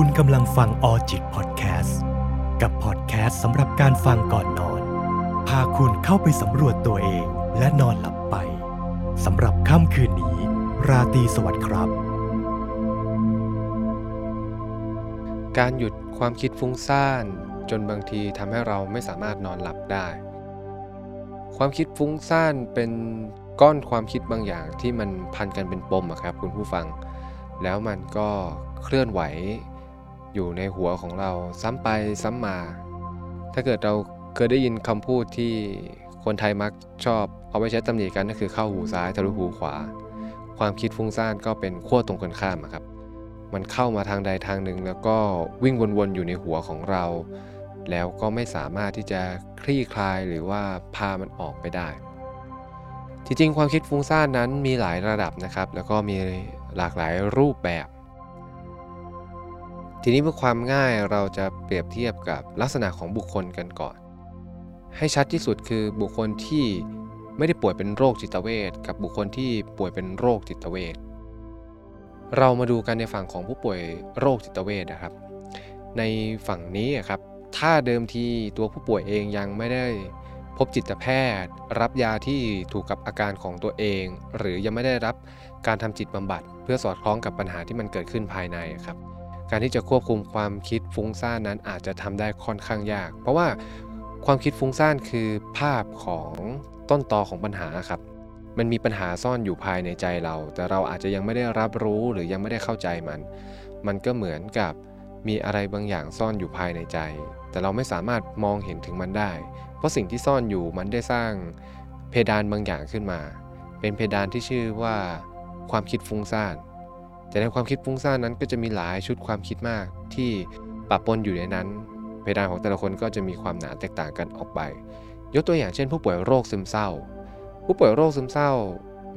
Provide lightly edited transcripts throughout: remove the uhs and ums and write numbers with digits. คุณกำลังฟังออจิตพอดแคสต์กับพอดแคสต์สำหรับการฟังก่อนนอนพาคุณเข้าไปสำรวจตัวเองและนอนหลับไปสำหรับค่ำคืนนี้ราตรีสวัสดิ์ครับการหยุดความคิดฟุ้งซ่านจนบางทีทำให้เราไม่สามารถนอนหลับได้ความคิดฟุ้งซ่านเป็นก้อนความคิดบางอย่างที่มันพันกันเป็นปมครับคุณผู้ฟังแล้วมันก็เคลื่อนไหวอยู่ในหัวของเราซ้ำไปซ้ำมาถ้าเกิดเราเคยได้ยินคำพูดที่คนไทยมักชอบเอาไปใช้ตำหนิกันก็คือเข้าหูซ้ายทะลุหูขวาความคิดฟุ้งซ่านก็เป็นขั้วตรงกันข้ามครับมันเข้ามาทางใดทางหนึ่งแล้วก็วิ่งวนๆอยู่ในหัวของเราแล้วก็ไม่สามารถที่จะคลี่คลายหรือว่าพามันออกไปได้จริงๆความคิดฟุ้งซ่านนั้นมีหลายระดับนะครับแล้วก็มีหลากหลายรูปแบบทีนี้เพื่อความง่ายเราจะเปรียบเทียบกับลักษณะของบุคคลกันก่อนให้ชัดที่สุดคือบุคคลที่ไม่ได้ป่วยเป็นโรคจิตเวชกับบุคคลที่ป่วยเป็นโรคจิตเวชเรามาดูกันในฝั่งของผู้ป่วยโรคจิตเวชนะครับในฝั่งนี้ครับถ้าเดิมทีตัวผู้ป่วยเองยังไม่ได้พบจิตแพทย์รับยาที่ถูกกับอาการของตัวเองหรือยังไม่ได้รับการทำจิตบำบัดเพื่อสอดคล้องกับปัญหาที่มันเกิดขึ้นภายในครับการที่จะควบคุมความคิดฟุ้งซ่านนั้นอาจจะทำได้ค่อนข้างยากเพราะว่าความคิดฟุ้งซ่านคือภาพของต้นตอของปัญหาครับมันมีปัญหาซ่อนอยู่ภายในใจเราแต่เราอาจจะยังไม่ได้รับรู้หรือยังไม่ได้เข้าใจมันก็เหมือนกับมีอะไรบางอย่างซ่อนอยู่ภายในใจแต่เราไม่สามารถมองเห็นถึงมันได้เพราะสิ่งที่ซ่อนอยู่มันได้สร้างเพดานบางอย่างขึ้นมาเป็นเพดานที่ชื่อว่าความคิดฟุ้งซ่านแต่ในความคิดฟุ้งซ่านนั้นก็จะมีหลายชุดความคิดมากที่ปะปนอยู่ในนั้นเพดานของแต่ละคนก็จะมีความหนาแตกต่างกันออกไปยกตัวอย่างเช่นผู้ป่วยโรคซึมเศร้าผู้ป่วยโรคซึมเศร้า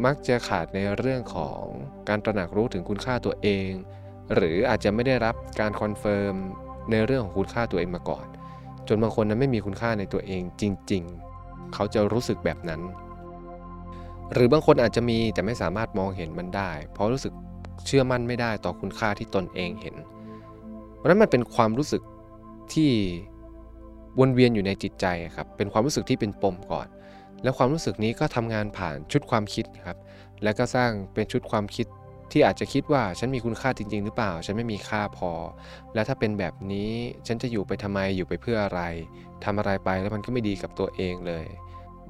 มักจะขาดในเรื่องของการตระหนักรู้ถึงคุณค่าตัวเองหรืออาจจะไม่ได้รับการคอนเฟิร์มในเรื่องของคุณค่าตัวเองมาก่อนจนบางคนนั้นไม่มีคุณค่าในตัวเองจริงๆเขาจะรู้สึกแบบนั้นหรือบางคนอาจจะมีแต่ไม่สามารถมองเห็นมันได้เพราะรู้สึกเชื่อมั่นไม่ได้ต่อคุณค่าที่ตนเองเห็นเพราะนั้นมันเป็นความรู้สึกที่วนเวียนอยู่ในจิตใจครับเป็นความรู้สึกที่เป็นปมก่อนแล้วความรู้สึกนี้ก็ทำงานผ่านชุดความคิดครับแล้วก็สร้างเป็นชุดความคิดที่อาจจะคิดว่าฉันมีคุณค่าจริงๆหรือเปล่าฉันไม่มีค่าพอแล้วถ้าเป็นแบบนี้ฉันจะอยู่ไปทำไมอยู่ไปเพื่ออะไรทำอะไรไปแล้วมันก็ไม่ดีกับตัวเองเลย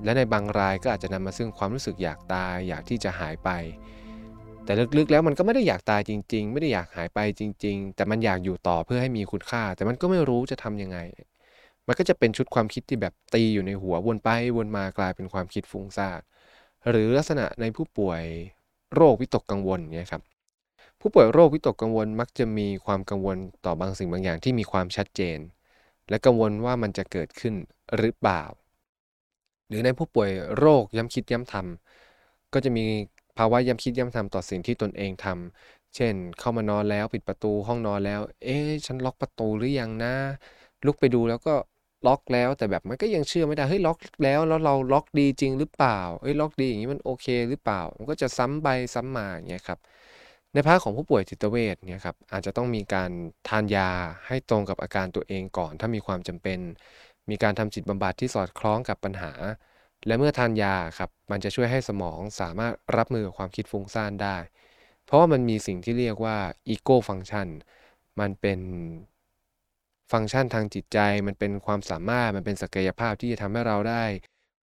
และในบางรายก็อาจจะนำมาซึ่งความรู้สึกอยากตายอยากที่จะหายไปแต่ลึกๆแล้วมันก็ไม่ได้อยากตายจริงๆไม่ได้อยากหายไปจริงๆแต่มันอยากอยู่ต่อเพื่อให้มีคุณค่าแต่มันก็ไม่รู้จะทำยังไงมันก็จะเป็นชุดความคิดที่แบบตีอยู่ในหัววนไปวนมากลายเป็นความคิดฟุ้งซ่านหรือลักษณะในผู้ป่วยโรควิตกกังวลเนี่ยครับผู้ป่วยโรควิตกกังวลมักจะมีความกังวลต่อบางสิ่งบางอย่างที่มีความชัดเจนและกังวลว่ามันจะเกิดขึ้นหรือเปล่าหรือในผู้ป่วยโรคย้ำคิดย้ำทำก็จะมีภาวะย้ำคิดย้ำทำต่อสิ่งที่ตนเองทำเช่นเข้ามานอนแล้วปิดประตูห้องนอนแล้วเอ๊ะฉันล็อกประตูหรือยังนะลุกไปดูแล้วก็ล็อกแล้วแต่แบบมันก็ยังเชื่อไม่ได้เฮ้ยล็อกแล้วเราล็อกดีจริงหรือเปล่าเฮ้ยล็อกดีอย่างนี้มันโอเคหรือเปล่ามันก็จะซ้ำไปซ้ำมาอย่างเงี้ยครับในภาคของผู้ป่วยจิตเวชเนี่ยครับอาจจะต้องมีการทานยาให้ตรงกับอาการตัวเองก่อนถ้ามีความจำเป็นมีการทำจิตบำบัดที่สอดคล้องกับปัญหาและเมื่อทานยาครับมันจะช่วยให้สมองสามารถรับมือกับความคิดฟุ้งซ่านได้เพราะว่ามันมีสิ่งที่เรียกว่าอีโก้ฟังก์ชันมันเป็นฟังก์ชันทางจิตใจมันเป็นความสามารถมันเป็นศักยภาพที่จะทำให้เราได้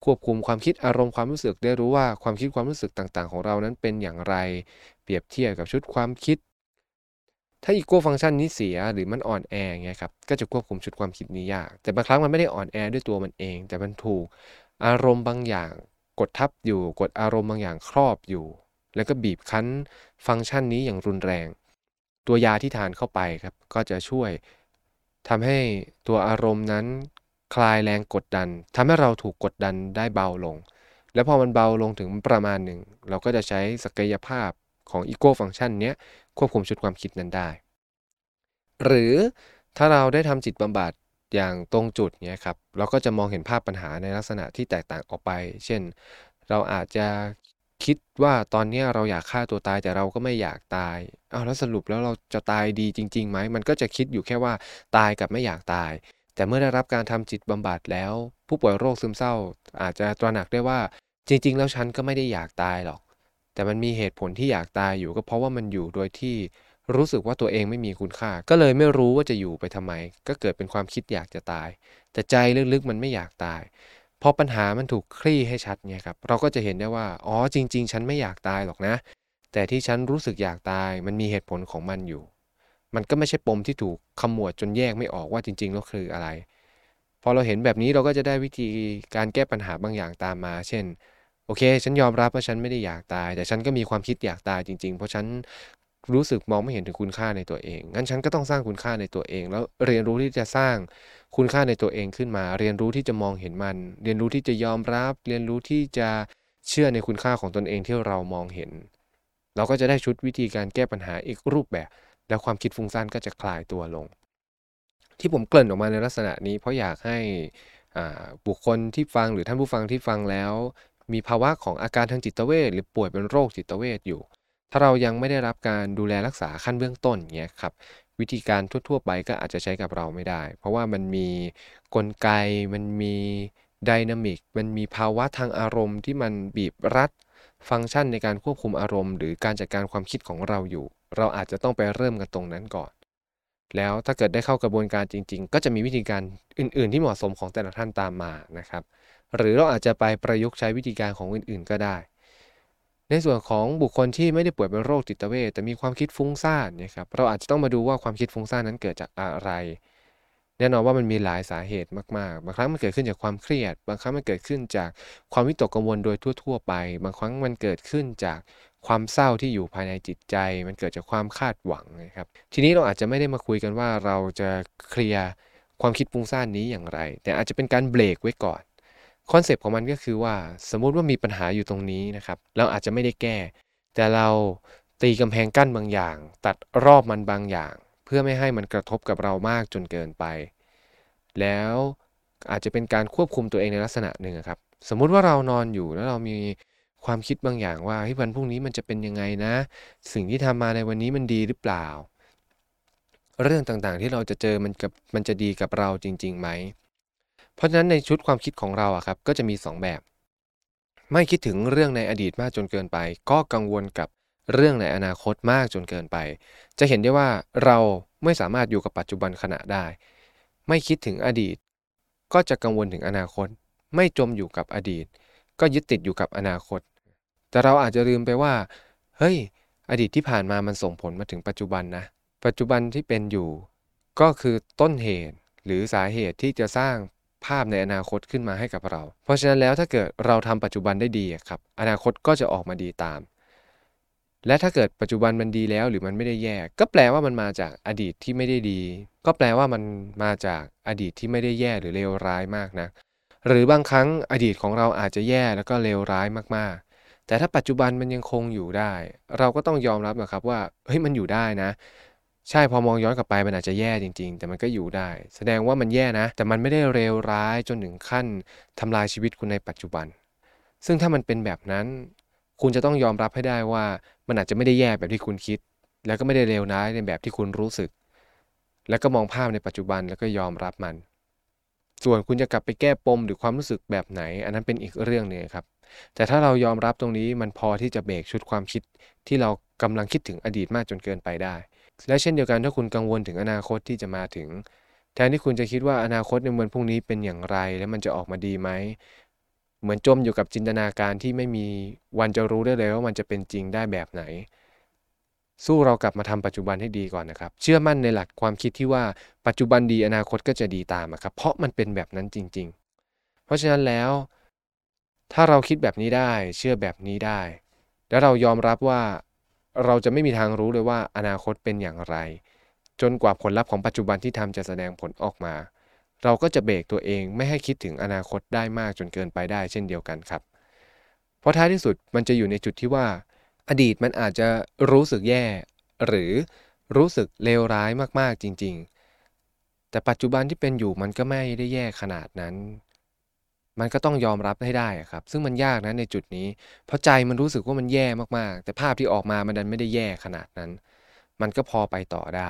ควบคุมความคิดอารมณ์ความรู้สึกได้รู้ว่าความคิดความรู้สึกต่างๆของเรานั้นเป็นอย่างไรเปรียบเทียบกับชุดความคิดถ้าอีโก้ฟังก์ชันนี้เสียหรือมันอ่อนแออย่างเงี้ยครับก็จะควบคุมชุดความคิดนี้ยากแต่บางครั้งมันไม่ได้อ่อนแอด้วยตัวมันเองแต่มันถูกอารมณ์บางอย่างกดทับอยู่กดอารมณ์บางอย่างครอบอยู่แล้วก็บีบคั้นฟังก์ชันนี้อย่างรุนแรงตัวยาที่ทานเข้าไปครับก็จะช่วยทำให้ตัวอารมณ์นั้นคลายแรงกดดันทำให้เราถูกกดดันได้เบาลงแล้วพอมันเบาลงถึงประมาณหนึ่งเราก็จะใช้ศักยภาพของอีโก้ฟังก์ชันนี้ควบคุมชุดความคิดนั้นได้หรือถ้าเราได้ทำจิตบำบัดอย่างตรงจุดเนี้ยครับเราก็จะมองเห็นภาพปัญหาในลักษณะที่แตกต่างออกไปเช่นเราอาจจะ คิดว่าตอนนี้เราอยากฆ่าตัวตายแต่เราก็ไม่อยากตายอ้าวแล้วสรุปแล้วเราจะตายดีจริงๆไหมมันก็จะคิดอยู่แค่ว่าตายกับไม่อยากตายแต่เมื่อได้รับการทำจิตบำบัดแล้วผู้ป่วยโรคซึมเศร้าอาจจะตระหนักได้ว่าจริงๆแล้วฉันก็ไม่ได้อยากตายหรอกแต่มันมีเหตุผลที่อยากตายอยู่ก็เพราะว่ามันอยู่โดยที่รู้สึกว่าตัวเองไม่มีคุณค่าก็เลยไม่รู้ว่าจะอยู่ไปทำไมก็เกิดเป็นความคิดอยากจะตายแต่ใจลึกๆมันไม่อยากตายพอปัญหามันถูกคลี่ให้ชัดเนี่ยครับเราก็จะเห็นได้ว่าอ๋อจริงๆฉันไม่อยากตายหรอกนะแต่ที่ฉันรู้สึกอยากตายมันมีเหตุผลของมันอยู่มันก็ไม่ใช่ปมที่ถูกขมวดจนแยกไม่ออกว่าจริงๆแล้วคืออะไรพอเราเห็นแบบนี้เราก็จะได้วิธีการแก้ปัญหาบางอย่างตามมาเช่นโอเคฉันยอมรับว่าฉันไม่ได้อยากตายแต่ฉันก็มีความคิดอยากตายจริงๆเพราะฉันรู้สึกมองไม่เห็นถึงคุณค่าในตัวเองงั้นฉันก็ต้องสร้างคุณค่าในตัวเองแล้วเรียนรู้ที่จะสร้างคุณค่าในตัวเองขึ้นมาเรียนรู้ที่จะมองเห็นมันเรียนรู้ที่จะยอมรับเรียนรู้ที่จะเชื่อในคุณค่าของตนเองที่เรามองเห็นเราก็จะได้ชุดวิธีการแก้ปัญหาอีกรูปแบบแล้วความคิดฟุ้งซ่านก็จะคลายตัวลงที่ผมเกริ่นออกมาในลักษณะนี้เพราะอยากให้บุคคลที่ฟังหรือท่านผู้ฟังที่ฟังแล้วมีภาวะของอาการทางจิตเวชหรือป่วยเป็นโรคจิตเวชอยู่ถ้าเรายังไม่ได้รับการดูแลรักษาขั้นเบื้องต้นเงี้ยครับวิธีการทั่วๆไปก็อาจจะใช้กับเราไม่ได้เพราะว่ามันมีกลไกมันมีไดนามิกมันมีภาวะทางอารมณ์ที่มันบีบรัดฟังก์ชันในการควบคุมอารมณ์หรือการจัดการความคิดของเราอยู่เราอาจจะต้องไปเริ่มกันตรงนั้นก่อนแล้วถ้าเกิดได้เข้ากระบวนการจริงๆก็จะมีวิธีการอื่นๆที่เหมาะสมของแต่ละท่านตามมานะครับหรือเราอาจจะไปประยุกต์ใช้วิธีการของอื่นๆก็ได้ในส่วนของบุคคลที่ไม่ได้ป่วยเป็นโรคจิตเวชแต่มีความคิดฟุ้งซ่านนะครับเราอาจจะต้องมาดูว่าความคิดฟุ้งซ่านนั้นเกิดจากอะไรแน่นอนว่ามันมีหลายสาเหตุมากๆบางครั้งมันเกิดขึ้นจากความเครียดบางครั้งมันเกิดขึ้นจากความวิตกกังวลโดยทั่วๆไปบางครั้งมันเกิดขึ้นจากความเศร้าที่อยู่ภายในจิตใจมันเกิดจากความคาดหวังนะครับทีนี้เราอาจจะไม่ได้มาคุยกันว่าเราจะเคลียร์ความคิดฟุ้งซ่านนี้อย่างไรแต่อาจจะเป็นการเบรกไว้ก่อนคอนเซปต์ของมันก็คือว่าสมมุติว่ามีปัญหาอยู่ตรงนี้นะครับเราอาจจะไม่ได้แก้แต่เราตีกำแพงกั้นบางอย่างตัดรอบมันบางอย่างเพื่อไม่ให้มันกระทบกับเรามากจนเกินไปแล้วอาจจะเป็นการควบคุมตัวเองในลักษณะหนึ่งครับสมมุติว่าเรานอนอยู่แล้วเรามีความคิดบางอย่างว่าเฮ้ยวันพรุ่งนี้มันจะเป็นยังไงนะสิ่งที่ทำมาในวันนี้มันดีหรือเปล่าเรื่องต่างๆที่เราจะเจอมันจะดีกับเราจริงๆไหมเพราะฉะนั้นในชุดความคิดของเราครับก็จะมี2แบบไม่คิดถึงเรื่องในอดีตมากจนเกินไปก็กังวลกับเรื่องในอนาคตมากจนเกินไปจะเห็นได้ว่าเราไม่สามารถอยู่กับปัจจุบันขณะได้ไม่คิดถึงอดีตก็จะกังวลถึงอนาคตไม่จมอยู่กับอดีตก็ยึดติดอยู่กับอนาคตแต่เราอาจจะลืมไปว่าเฮ้ยอดีตที่ผ่านมามันส่งผลมาถึงปัจจุบันนะปัจจุบันที่เป็นอยู่ก็คือต้นเหตุหรือสาเหตุที่จะสร้างภาพในอนาคตขึ้นมาให้กับเราเพราะฉะนั้นแล้วถ้าเกิดเราทำปัจจุบันได้ดีครับอนาคตก็จะออกมาดีตามและถ้าเกิดปัจจุบันมันดีแล้วหรือมันไม่ได้แย่ก็แปลว่ามันมาจากอดีตที่ไม่ได้ดีก็แปลว่ามันมาจากอดีตที่ไม่ได้แย่หรือเลวร้ายมากนะหรือบางครั้งอดีตของเราอาจจะแย่แล้วก็เลวร้ายมากๆแต่ถ้าปัจจุบันมันยังคงอยู่ได้เราก็ต้องยอมรับนะครับว่าเฮ้ยมันอยู่ได้นะใช่พอมองย้อนกลับไปมันอาจจะแย่จริงๆแต่มันก็อยู่ได้แสดงว่ามันแย่นะแต่มันไม่ได้เลวร้ายจนถึงขั้นทำลายชีวิตคุณในปัจจุบันซึ่งถ้ามันเป็นแบบนั้นคุณจะต้องยอมรับให้ได้ว่ามันอาจจะไม่ได้แย่แบบที่คุณคิดแล้วก็ไม่ได้เลวร้ายในแบบที่คุณรู้สึกแล้วก็มองภาพในปัจจุบันแล้วก็ยอมรับมันส่วนคุณจะกลับไปแก้ปมหรือความรู้สึกแบบไหนอันนั้นเป็นอีกเรื่องนึงครับแต่ถ้าเรายอมรับตรงนี้มันพอที่จะเบรกชุดความคิดที่เรากำลังคิดถึงอดีตมากจนเกินไปได้และเช่นเดียวกันถ้าคุณกังวลถึงอนาคตที่จะมาถึงแทนที่คุณจะคิดว่าอนาคตในวันพรุ่งนี้เป็นอย่างไรและมันจะออกมาดีไหมเหมือนจมอยู่กับจินตนาการที่ไม่มีวันจะรู้ได้เลยว่ามันจะเป็นจริงได้แบบไหนสู้เรากลับมาทำปัจจุบันให้ดีก่อนนะครับเชื่อมั่นในหลักความคิดที่ว่าปัจจุบันดีอนาคตก็จะดีตามครับเพราะมันเป็นแบบนั้นจริงๆเพราะฉะนั้นแล้วถ้าเราคิดแบบนี้ได้เชื่อแบบนี้ได้แล้วเรายอมรับว่าเราจะไม่มีทางรู้เลยว่าอนาคตเป็นอย่างไรจนกว่าผลลัพธ์ของปัจจุบันที่ทำจะแสดงผลออกมาเราก็จะเบรกตัวเองไม่ให้คิดถึงอนาคตได้มากจนเกินไปได้เช่นเดียวกันครับเพราะท้ายที่สุดมันจะอยู่ในจุดที่ว่าอดีตมันอาจจะรู้สึกแย่หรือรู้สึกเลวร้ายมากๆจริงๆแต่ปัจจุบันที่เป็นอยู่มันก็ไม่ได้แย่ขนาดนั้น มันก็ต้องยอมรับให้ได้ครับซึ่งมันยากนะในจุดนี้เพราะใจมันรู้สึกว่ามันแย่มากๆแต่ภาพที่ออกมามันดันไม่ได้แย่ขนาดนั้นมันก็พอไปต่อได้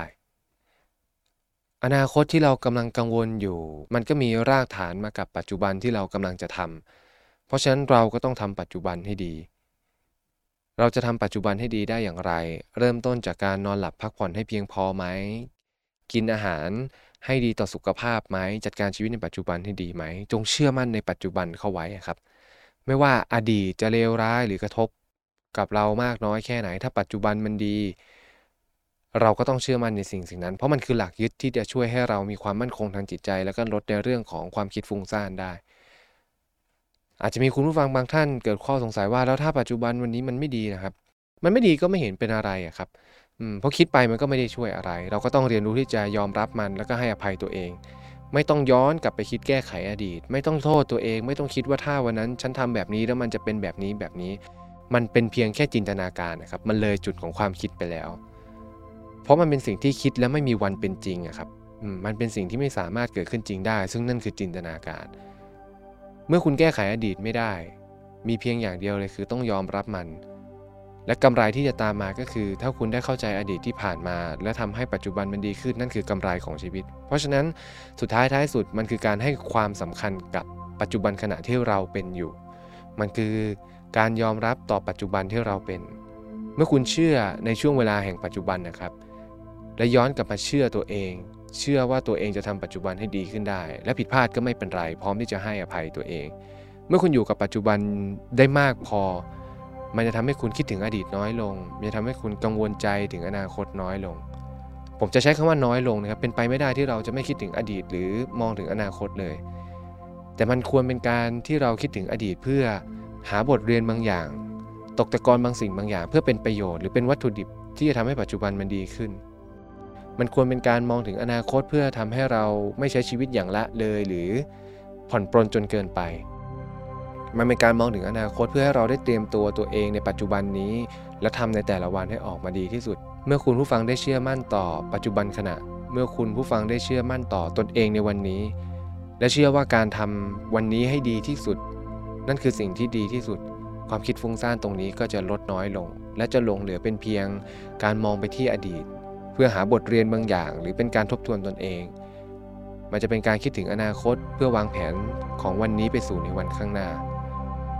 อนาคตที่เรากำลังกังวลอยู่มันก็มีรากฐานมากับปัจจุบันที่เรากำลังจะทำเพราะฉะนั้นเราก็ต้องทำปัจจุบันให้ดีเราจะทำปัจจุบันให้ดีได้อย่างไรเริ่มต้นจากการนอนหลับพักผ่อนให้เพียงพอไหมกินอาหารให้ดีต่อสุขภาพไหมจัดการชีวิตในปัจจุบันให้ดีไหมจงเชื่อมั่นในปัจจุบันเข้าไว้ครับไม่ว่าอดีตจะเลวร้ายหรือกระทบกับเรามากน้อยแค่ไหนถ้าปัจจุบันมันดีเราก็ต้องเชื่อมั่นในสิ่งนั้นเพราะมันคือหลักยึดที่จะช่วยให้เรามีความมั่นคงทางจิตใจแล้วก็ลดในเรื่องของความคิดฟุ้งซ่านได้อาจจะมีคุณผู้ฟังบางท่านเกิดข้อสงสัยว่าแล้วถ้าปัจจุบันวันนี้มันไม่ดีนะครับมันไม่ดีก็ไม่เห็นเป็นอะไรครับเพราะคิดไปมันก็ไม่ได้ช่วยอะไรเราก็ต้องเรียนรู้ที่จะยอมรับมันแล้วก็ให้อภัยตัวเองไม่ต้องย้อนกลับไปคิดแก้ไขอดีตไม่ต้องโทษตัวเองไม่ต้องคิดว่าถ้าวันนั้นฉันทำแบบนี้แล้วมันจะเป็นแบบนี้มันเป็นเพียงแค่จินตนาการนะครับมันเลยจุดของความคิดไปแล้วเพราะมันเป็นสิ่งที่คิดแล้วไม่มีวันเป็นจริงครับมันเป็นสิ่งที่ไม่สามารถเกิดขึ้นจริงได้ซึ่งนั่นคือจินตนาการเมื่อคุณแก้ไขอดีตไม่ได้มีเพียงอย่างเดียวเลยคือต้องยอมรับมันและกำไรที่จะตามมาก็คือถ้าคุณได้เข้าใจอดีตที่ผ่านมาและทำให้ปัจจุบันมันดีขึ้นนั่นคือกำไรของชีวิตเพราะฉะนั้นสุดท้ายสุดมันคือการให้ความสำคัญกับปัจจุบันขณะที่เราเป็นอยู่มันคือการยอมรับต่อปัจจุบันที่เราเป็นเมื่อคุณเชื่อในช่วงเวลาแห่งปัจจุบันนะครับและย้อนกลับมาเชื่อตัวเองเชื่อว่าตัวเองจะทำปัจจุบันให้ดีขึ้นได้และผิดพลาดก็ไม่เป็นไรพร้อมที่จะให้อภัยตัวเองเมื่อคุณอยู่กับปัจจุบันได้มากพอมันจะทำให้คุณคิดถึงอดีตน้อยลงมันจะทำให้คุณกังวลใจถึงอนาคตน้อยลงผมจะใช้คำว่าน้อยลงนะครับเป็นไปไม่ได้ที่เราจะไม่คิดถึงอดีตหรือมองถึงอนาคตเลยแต่มันควรเป็นการที่เราคิดถึงอดีตเพื่อหาบทเรียนบางอย่างตกตะกอนบางสิ่งบางอย่างเพื่อเป็นประโยชน์หรือเป็นวัตถุดิบที่จะทำให้ปัจจุบันมันดีขึ้นมันควรเป็นการมองถึงอนาคตเพื่อทำให้เราไม่ใช้ชีวิตอย่างละเลยหรือผ่อนปรนจนเกินไปมันเป็นการมองถึงอนาคตเพื่อให้เราได้เตรียมตัวเองในปัจจุบันนี้และทำในแต่ละวันให้ออกมาดีที่สุดเมื่อคุณผู้ฟังได้เชื่อมั่นต่อปัจจุบันขณะเมื่อคุณผู้ฟังได้เชื่อมั่นต่อตนเองในวันนี้และเชื่อว่าการทำวันนี้ให้ดีที่สุดนั่นคือสิ่งที่ดีที่สุดความคิดฟุ้งซ่านตรงนี้ก็จะลดน้อยลงและจะหลงเหลือเป็นเพียงการมองไปที่อดีตเพื่อหาบทเรียนบางอย่างหรือเป็นการทบทวนตนเองมันจะเป็นการคิดถึงอนาคตเพื่อวางแผนของวันนี้ไปสู่ในวันข้างหน้า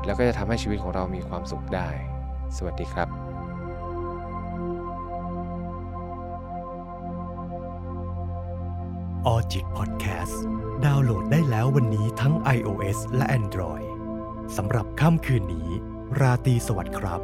แล้วก็จะทำให้ชีวิตของเรามีความสุขได้สวัสดีครับออจิตพอดแคสต์ดาวน์โหลดได้แล้ววันนี้ทั้ง iOS และ Android สำหรับค่ำคืนนี้ราตรีสวัสดิ์ครับ